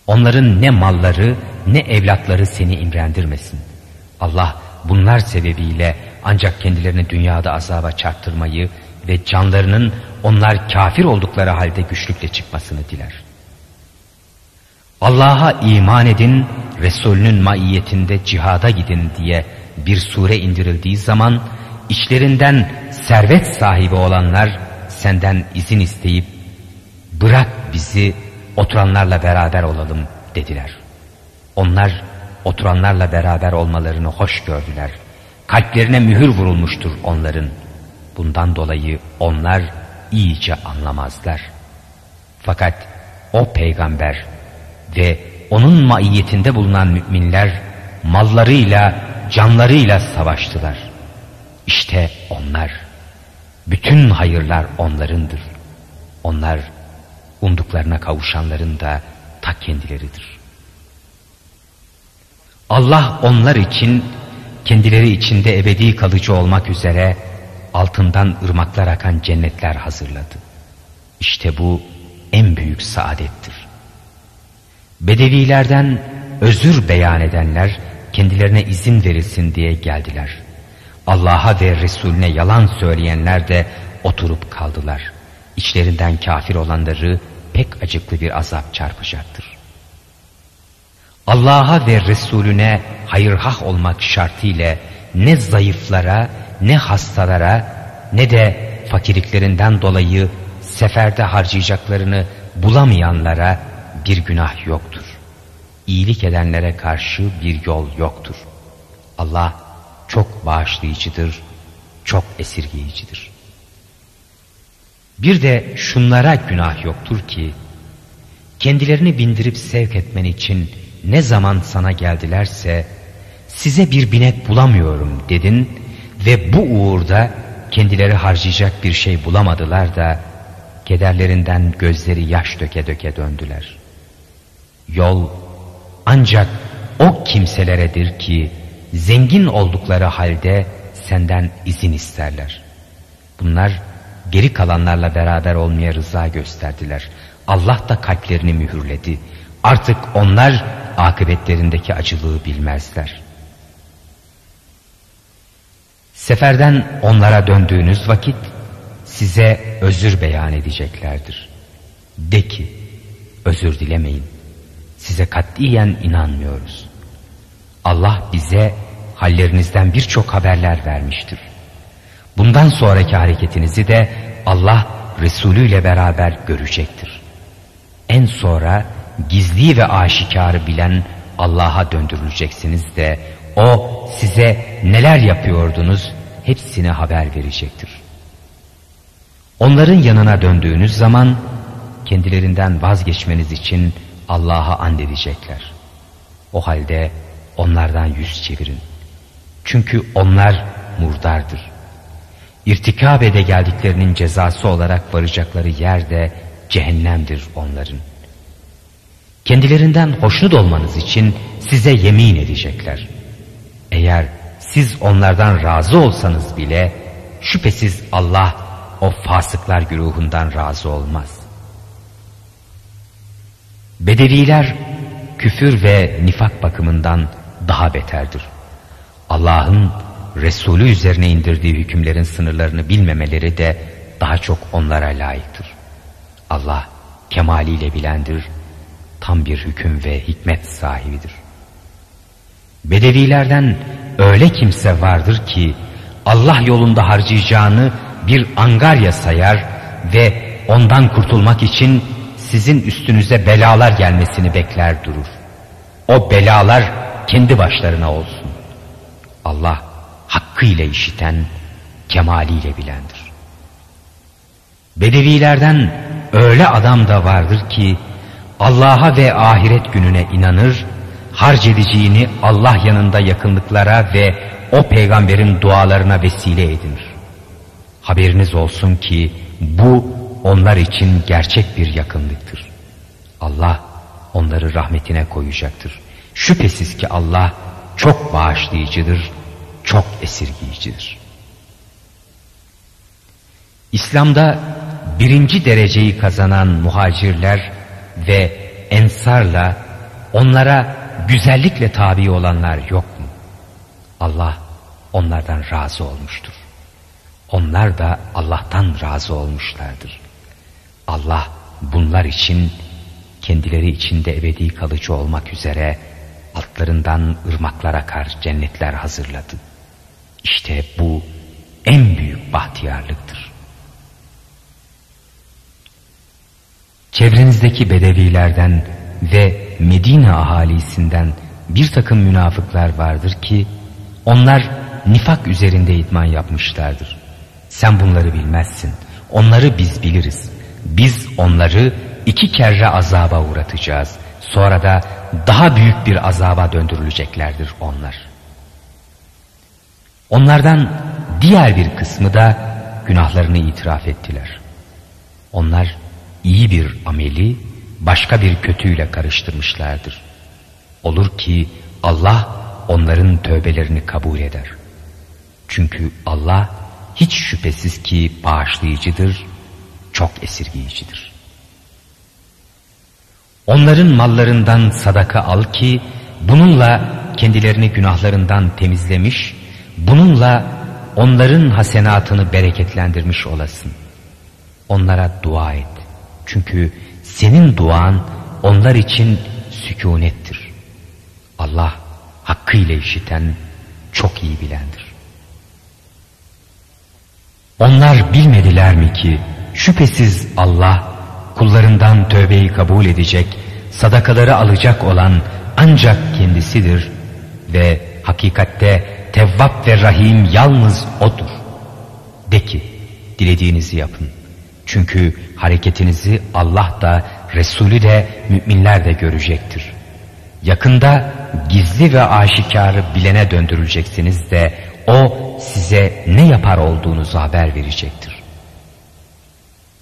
Onların ne malları ne evlatları seni imrendirmesin. Allah bunlar sebebiyle ancak kendilerini dünyada azaba çarptırmayı ve canlarının onlar kafir oldukları halde güçlükle çıkmasını diler. Allah'a iman edin, Resulünün maiyetinde cihada gidin diye bir sure indirildiği zaman içlerinden servet sahibi olanlar senden izin isteyip bırak bizi oturanlarla beraber olalım dediler. Onlar oturanlarla beraber olmalarını hoş gördüler. Kalplerine mühür vurulmuştur onların. Bundan dolayı onlar iyice anlamazlar. Fakat o peygamber ve onun maiyetinde bulunan müminler mallarıyla, canlarıyla savaştılar. İşte onlar. Bütün hayırlar onlarındır. Onlar umduklarına kavuşanların da ta kendileridir. Allah onlar için, kendileri içinde ebedi kalıcı olmak üzere altından ırmaklar akan cennetler hazırladı. İşte bu en büyük saadettir. Bedevilerden özür beyan edenler kendilerine izin verilsin diye geldiler. Allah'a ve Resulüne yalan söyleyenler de oturup kaldılar. İçlerinden kafir olanları pek acıklı bir azap çarpacaktır. Allah'a ve Resulüne hayırhah olmak şartıyla ne zayıflara, ne hastalara, ne de fakirliklerinden dolayı seferde harcayacaklarını bulamayanlara bir günah yoktur. İyilik edenlere karşı bir yol yoktur. Allah çok bağışlayıcıdır, çok esirgeyicidir. Bir de şunlara günah yoktur ki, kendilerini bindirip sevk etmen için ne zaman sana geldilerse, size bir binek bulamıyorum dedin ve bu uğurda kendileri harcayacak bir şey bulamadılar da, kederlerinden gözleri yaş döke döke döndüler. Yol ancak o kimseleredir ki, zengin oldukları halde senden izin isterler. Bunlar geri kalanlarla beraber olmaya rıza gösterdiler. Allah da kalplerini mühürledi. Artık onlar akıbetlerindeki acılığı bilmezler. Seferden onlara döndüğünüz vakit size özür beyan edeceklerdir. De ki, özür dilemeyin. Size katiyen inanmıyoruz. Allah bize hallerinizden birçok haberler vermiştir. Bundan sonraki hareketinizi de Allah Resulü ile beraber görecektir. En sonra gizli ve aşikarı bilen Allah'a döndürüleceksiniz de o size neler yapıyordunuz hepsine haber verecektir. Onların yanına döndüğünüz zaman kendilerinden vazgeçmeniz için Allah'a andedecekler. O halde onlardan yüz çevirin. Çünkü onlar murdardır. İrtikabe de geldiklerinin cezası olarak varacakları yer de cehennemdir onların. Kendilerinden hoşnut olmanız için size yemin edecekler. Eğer siz onlardan razı olsanız bile şüphesiz Allah o fasıklar güruhundan razı olmaz. Bedeviler küfür ve nifak bakımından daha beterdir. Allah'ın Resulü üzerine indirdiği hükümlerin sınırlarını bilmemeleri de daha çok onlara layıktır. Allah kemaliyle bilendir, tam bir hüküm ve hikmet sahibidir. Bedevilerden öyle kimse vardır ki Allah yolunda harcayacağını bir angarya sayar ve ondan kurtulmak için sizin üstünüze belalar gelmesini bekler durur. O belalar kendi başlarına olsun. Allah hakkıyla işiten, kemaliyle bilendir. Bedevilerden öyle adam da vardır ki Allah'a ve ahiret gününe inanır, harc edeceğini Allah yanında yakınlıklara ve o peygamberin dualarına vesile edinir. Haberiniz olsun ki bu onlar için gerçek bir yakınlıktır. Allah onları rahmetine koyacaktır. Şüphesiz ki Allah çok bağışlayıcıdır, çok esirgiyicidir. İslam'da birinci dereceyi kazanan muhacirler ve ensarla onlara güzellikle tabi olanlar yok mu? Allah onlardan razı olmuştur. Onlar da Allah'tan razı olmuşlardır. Allah bunlar için kendileri içinde ebedi kalıcı olmak üzere altlarından ırmaklar akar cennetler hazırladı. İşte bu en büyük bahtiyarlıktır. Çevrenizdeki bedevilerden ve Medine ahalisinden bir takım münafıklar vardır ki onlar nifak üzerinde idman yapmışlardır. Sen bunları bilmezsin. Onları biz biliriz. Biz onları 2 kere azaba uğratacağız. Sonra da daha büyük bir azaba döndürüleceklerdir onlar. Onlardan diğer bir kısmı da günahlarını itiraf ettiler. Onlar iyi bir ameli başka bir kötüyle karıştırmışlardır. Olur ki Allah onların tövbelerini kabul eder. Çünkü Allah hiç şüphesiz ki bağışlayıcıdır, çok esirgiyicidir. Onların mallarından sadaka al ki bununla kendilerini günahlarından temizlemiş, bununla onların hasenatını bereketlendirmiş olasın. Onlara dua et. Çünkü senin duan onlar için sükûnettir. Allah hakkıyla işiten, çok iyi bilendir. Onlar bilmediler mi ki şüphesiz Allah kullarından tövbeyi kabul edecek, sadakaları alacak olan ancak kendisidir ve hakikatte Tevvab ve Rahim yalnız O'dur. De ki, dilediğinizi yapın. Çünkü hareketinizi Allah da Resulü de müminler de görecektir. Yakında gizli ve aşikarı bilene döndürüleceksiniz de o size ne yapar olduğunuzu haber verecektir.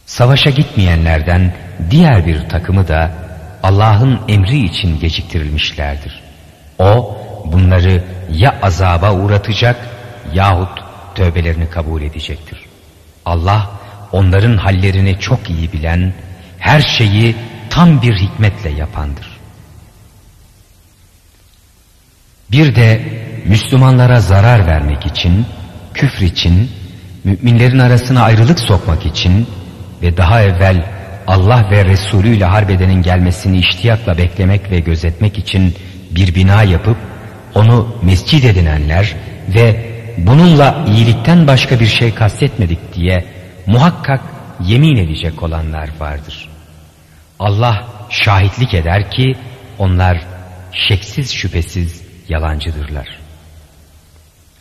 Savaşa gitmeyenlerden diğer bir takımı da Allah'ın emri için geciktirilmişlerdir. O bunları ya azaba uğratacak yahut tövbelerini kabul edecektir. Allah onların hallerini çok iyi bilen, her şeyi tam bir hikmetle yapandır. Bir de Müslümanlara zarar vermek için, küfür için, müminlerin arasına ayrılık sokmak için ve daha evvel Allah ve Resulü ile harbedenin gelmesini iştiyakla beklemek ve gözetmek için bir bina yapıp onu mescid edinenler ve bununla iyilikten başka bir şey kastetmedik diye muhakkak yemin edecek olanlar vardır. Allah şahitlik eder ki onlar şeksiz şüphesiz yalancıdırlar.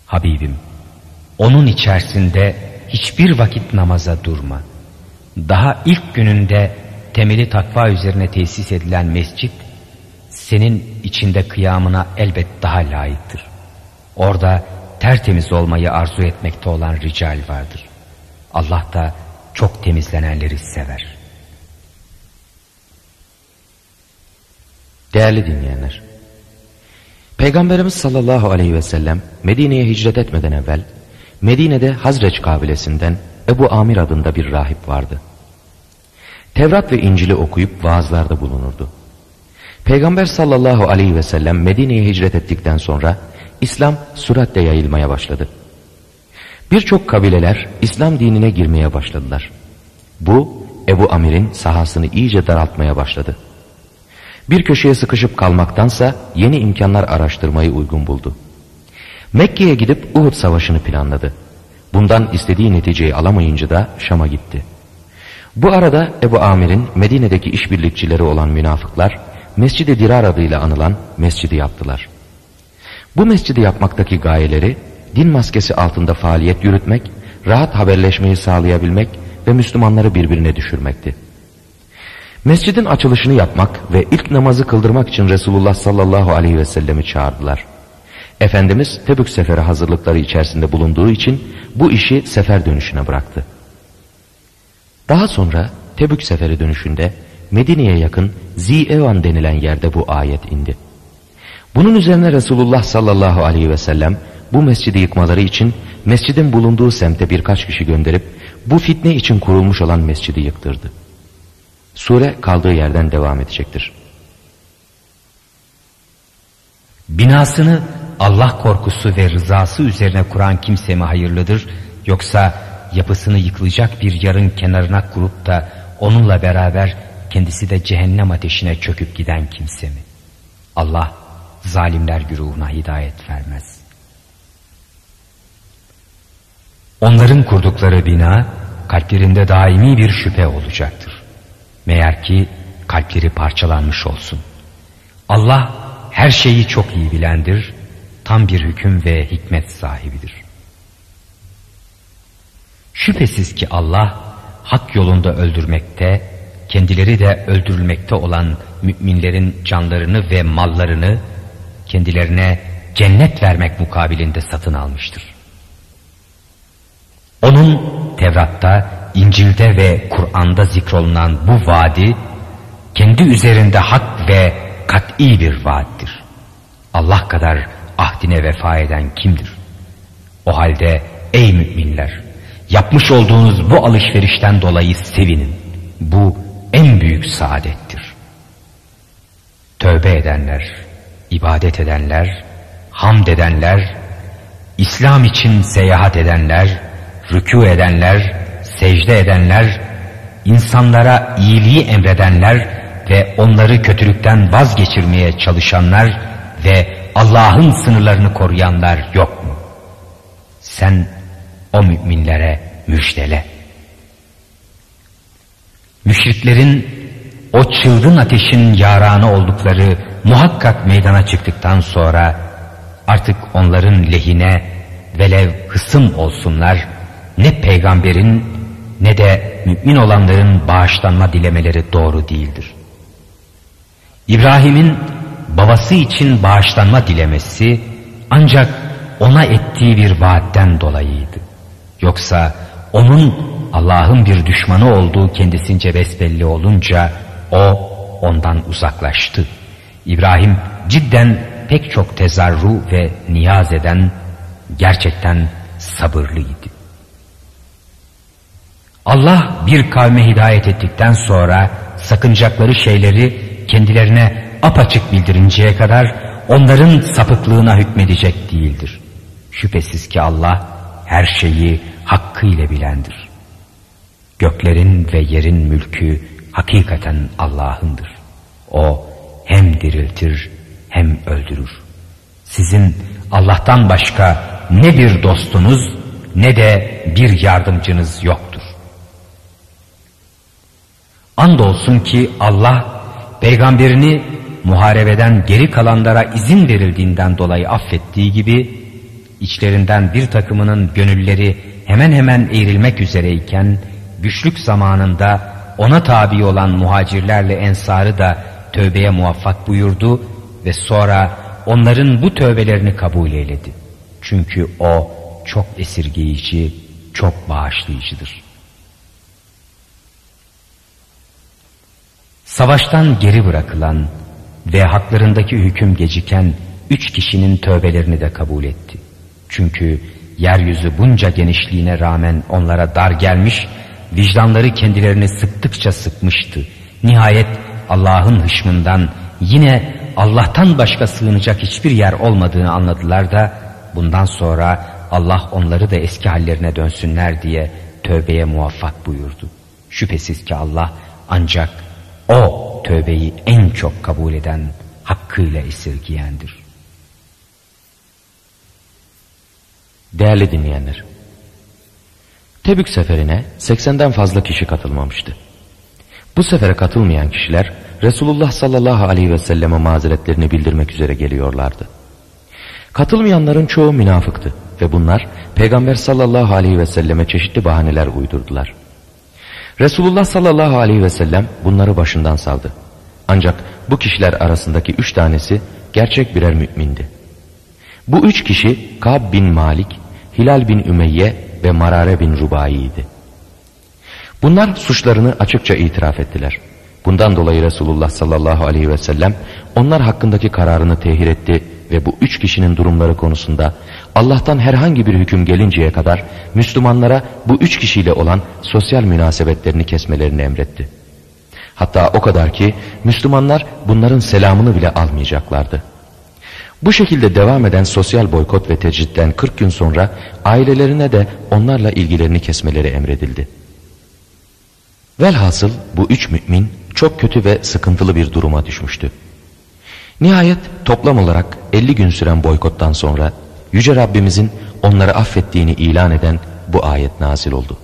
Habibim, onun içerisinde hiçbir vakit namaza durma. Daha ilk gününde temeli takva üzerine tesis edilen mescit senin içinde kıyamına elbet daha layıktır. Orada tertemiz olmayı arzu etmekte olan rical vardır. Allah da çok temizlenenleri sever. Değerli dinleyenler, Peygamberimiz sallallahu aleyhi ve sellem Medine'ye hicret etmeden evvel Medine'de Hazreç kabilesinden Ebu Amir adında bir rahip vardı. Tevrat ve İncil'i okuyup vaazlarda bulunurdu. Peygamber sallallahu aleyhi ve sellem Medine'ye hicret ettikten sonra İslam süratle yayılmaya başladı. Birçok kabileler İslam dinine girmeye başladılar. Bu Ebu Amir'in sahasını iyice daraltmaya başladı. Bir köşeye sıkışıp kalmaktansa yeni imkanlar araştırmayı uygun buldu. Mekke'ye gidip Uhud savaşını planladı. Bundan istediği neticeyi alamayınca da Şam'a gitti. Bu arada Ebu Amir'in Medine'deki işbirlikçileri olan münafıklar Mescid-i Dirar adıyla anılan mescidi yaptılar. Bu mescidi yapmaktaki gayeleri din maskesi altında faaliyet yürütmek, rahat haberleşmeyi sağlayabilmek ve Müslümanları birbirine düşürmekti. Mescidin açılışını yapmak ve ilk namazı kıldırmak için Resulullah sallallahu aleyhi ve sellem'i çağırdılar. Efendimiz Tebük seferi hazırlıkları içerisinde bulunduğu için bu işi sefer dönüşüne bıraktı. Daha sonra Tebük seferi dönüşünde Medine'ye yakın Zi'evan denilen yerde bu ayet indi. Bunun üzerine Resulullah sallallahu aleyhi ve sellem bu mescidi yıkmaları için mescidin bulunduğu semte birkaç kişi gönderip bu fitne için kurulmuş olan mescidi yıktırdı. Sure kaldığı yerden devam edecektir. Binasını Allah korkusu ve rızası üzerine kuran kimse mi hayırlıdır, yoksa yapısını yıkılacak bir yarın kenarına kurup da onunla beraber kendisi de cehennem ateşine çöküp giden kimse mi? Allah zalimler güruhuna hidayet vermez. Onların kurdukları bina kalplerinde daimi bir şüphe olacaktır. Meğer ki kalpleri parçalanmış olsun. Allah her şeyi çok iyi bilendir, tam bir hüküm ve hikmet sahibidir. Şüphesiz ki Allah hak yolunda öldürmekte, kendileri de öldürülmekte olan müminlerin canlarını ve mallarını kendilerine cennet vermek mukabilinde satın almıştır. Onun Tevrat'ta, İncil'de ve Kur'an'da zikrolunan bu vaadi kendi üzerinde hak ve kat'i bir vaattir. Allah kadar ahdine vefa eden kimdir? O halde ey müminler, yapmış olduğunuz bu alışverişten dolayı sevinin. Bu en büyük saadettir. Tövbe edenler, ibadet edenler, hamd edenler, İslam için seyahat edenler, rükû edenler, secde edenler, insanlara iyiliği emredenler ve onları kötülükten vazgeçirmeye çalışanlar ve Allah'ın sınırlarını koruyanlar yok mu? Sen o müminlere müjdele. Müşriklerin o çılgın ateşin yaranı oldukları muhakkak meydana çıktıktan sonra artık onların lehine velev hısım olsunlar, ne peygamberin ne de mümin olanların bağışlanma dilemeleri doğru değildir. İbrahim'in babası için bağışlanma dilemesi ancak ona ettiği bir vaatten dolayıydı. Yoksa onun Allah'ın bir düşmanı olduğu kendisince besbelli olunca o ondan uzaklaştı. İbrahim cidden pek çok tezarru ve niyaz eden, gerçekten sabırlıydı. Allah bir kavme hidayet ettikten sonra sakınacakları şeyleri kendilerine apaçık bildirinceye kadar onların sapıklığına hükmedecek değildir. Şüphesiz ki Allah her şeyi hakkıyla bilendir. Göklerin ve yerin mülkü hakikaten Allah'ındır. O hem diriltir hem öldürür. Sizin Allah'tan başka ne bir dostunuz ne de bir yardımcınız yoktur. Andolsun ki Allah peygamberini muharebeden geri kalanlara izin verildiğinden dolayı affettiği gibi, içlerinden bir takımının gönülleri hemen hemen eğrilmek üzereyken güçlük zamanında ona tabi olan muhacirlerle ensarı da tövbeye muvaffak buyurdu ve sonra onların bu tövbelerini kabul eyledi. Çünkü o çok esirgeyici, çok bağışlayıcıdır. Savaştan geri bırakılan ve haklarındaki hüküm geciken 3 kişinin tövbelerini de kabul etti. Çünkü yeryüzü bunca genişliğine rağmen onlara dar gelmiş, vicdanları kendilerini sıktıkça sıkmıştı. Nihayet Allah'ın hışmından, yine Allah'tan başka sığınacak hiçbir yer olmadığını anladılar da bundan sonra Allah onları da eski hallerine dönsünler diye tövbeye muvaffak buyurdu. Şüphesiz ki Allah ancak O o tövbeyi en çok kabul eden, hakkıyla esirgiyendir. Değerli dinleyenler, Tebük seferine 80'den fazla kişi katılmamıştı. Bu sefere katılmayan kişiler Resulullah sallallahu aleyhi ve selleme mazeretlerini bildirmek üzere geliyorlardı. Katılmayanların çoğu münafıktı ve bunlar Peygamber sallallahu aleyhi ve selleme çeşitli bahaneler uydurdular. Resulullah sallallahu aleyhi ve sellem bunları başından savdı. Ancak bu kişiler arasındaki 3 tanesi gerçek birer mümindi. Bu 3 kişi Kab bin Malik, Hilal bin Ümeyye ve Marare bin Rubai'ydi. Bunlar suçlarını açıkça itiraf ettiler. Bundan dolayı Resulullah sallallahu aleyhi ve sellem onlar hakkındaki kararını tehir etti ve bu 3 kişinin durumları konusunda Allah'tan herhangi bir hüküm gelinceye kadar Müslümanlara bu 3 kişiyle olan sosyal münasebetlerini kesmelerini emretti. Hatta o kadar ki Müslümanlar bunların selamını bile almayacaklardı. Bu şekilde devam eden sosyal boykot ve tecitten 40 gün sonra ailelerine de onlarla ilgilerini kesmeleri emredildi. Velhasıl bu 3 mümin çok kötü ve sıkıntılı bir duruma düşmüştü. Nihayet toplam olarak 50 gün süren boykottan sonra Yüce Rabbimizin onları affettiğini ilan eden bu ayet nazil oldu.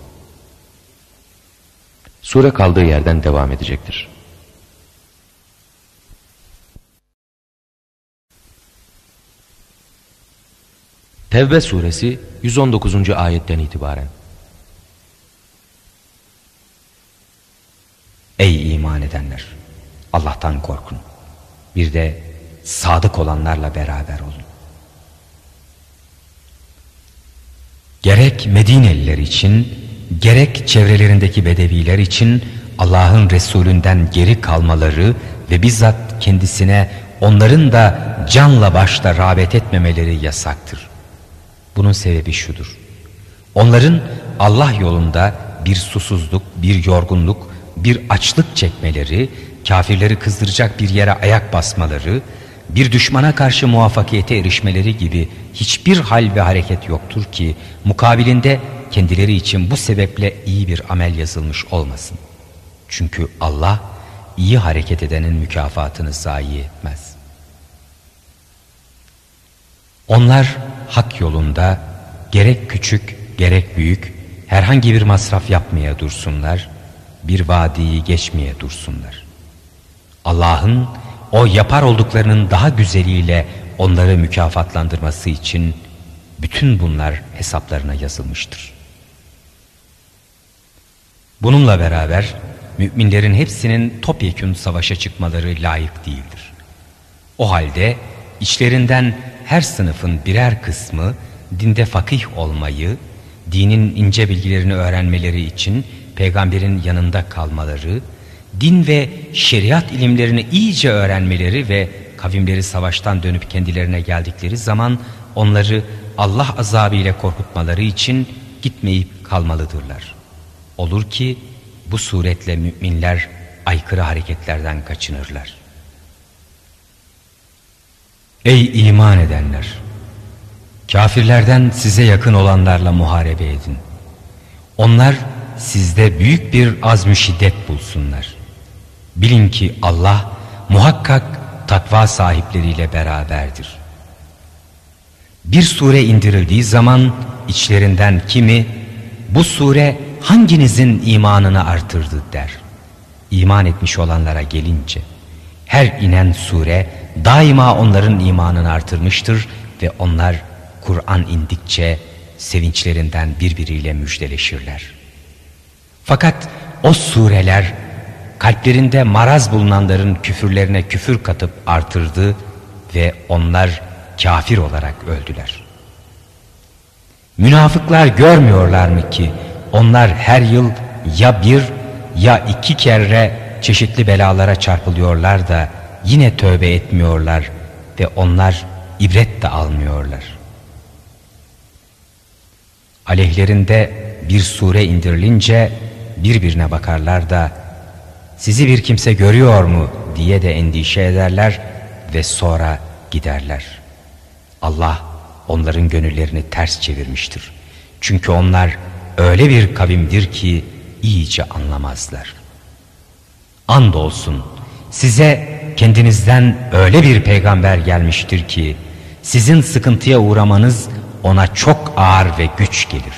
Sure kaldığı yerden devam edecektir. Tevbe suresi 119. ayetten itibaren. Ey iman edenler! Allah'tan korkun. Bir de sadık olanlarla beraber olun. Gerek Medineliler için, gerek çevrelerindeki bedeviler için Allah'ın Resulünden geri kalmaları ve bizzat kendisine onların da canla başla rağbet etmemeleri yasaktır. Bunun sebebi şudur: onların Allah yolunda bir susuzluk, bir yorgunluk, bir açlık çekmeleri, kafirleri kızdıracak bir yere ayak basmaları, bir düşmana karşı muvaffakiyete erişmeleri gibi hiçbir hal ve hareket yoktur ki mukabilinde kendileri için bu sebeple iyi bir amel yazılmış olmasın. Çünkü Allah iyi hareket edenin mükafatını zayi etmez. Onlar hak yolunda gerek küçük gerek büyük herhangi bir masraf yapmaya dursunlar, bir vadiyi geçmeye dursunlar. Allah'ın o yapar olduklarının daha güzeliyle onları mükafatlandırması için bütün bunlar hesaplarına yazılmıştır. Bununla beraber müminlerin hepsinin topyekün savaşa çıkmaları layık değildir. O halde içlerinden her sınıfın birer kısmı dinde fakih olmayı, dinin ince bilgilerini öğrenmeleri için peygamberin yanında kalmaları, din ve şeriat ilimlerini iyice öğrenmeleri ve kavimleri savaştan dönüp kendilerine geldikleri zaman onları Allah azabı ile korkutmaları için gitmeyip kalmalıdırlar. Olur ki bu suretle müminler aykırı hareketlerden kaçınırlar. Ey iman edenler! Kafirlerden size yakın olanlarla muharebe edin. Onlar sizde büyük bir azm-ı şiddet bulsunlar. Bilin ki Allah muhakkak takva sahipleriyle beraberdir. Bir sure indirildiği zaman içlerinden kimi bu sure hanginizin imanını artırdı der. İman etmiş olanlara gelince her inen sure daima onların imanını artırmıştır ve onlar Kur'an indikçe sevinçlerinden birbiriyle müjdeleşirler. Fakat o sureler kalplerinde maraz bulunanların küfürlerine küfür katıp artırdı ve onlar kafir olarak öldüler. Münafıklar görmüyorlar mı ki onlar her yıl ya 1 ya 2 kere çeşitli belalara çarpılıyorlar da yine tövbe etmiyorlar ve onlar ibret de almıyorlar. Aleyhlerinde bir sure indirilince birbirine bakarlar da sizi bir kimse görüyor mu diye de endişe ederler ve sonra giderler. Allah onların gönüllerini ters çevirmiştir. Çünkü onlar öyle bir kavimdir ki iyice anlamazlar. Andolsun Size kendinizden öyle bir peygamber gelmiştir ki sizin sıkıntıya uğramanız ona çok ağır ve güç gelir.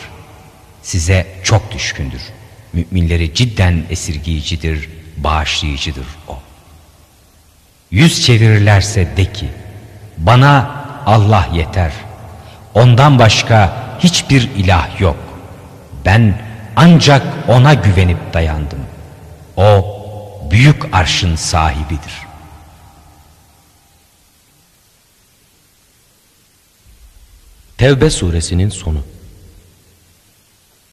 Size çok düşkündür. Müminleri cidden esirgiyicidir, bağışlayıcıdır o. Yüz çevirirlerse de ki, bana Allah yeter. Ondan başka hiçbir ilah yok. Ben ancak ona güvenip dayandım. O büyük arşın sahibidir. Tevbe suresinin sonu.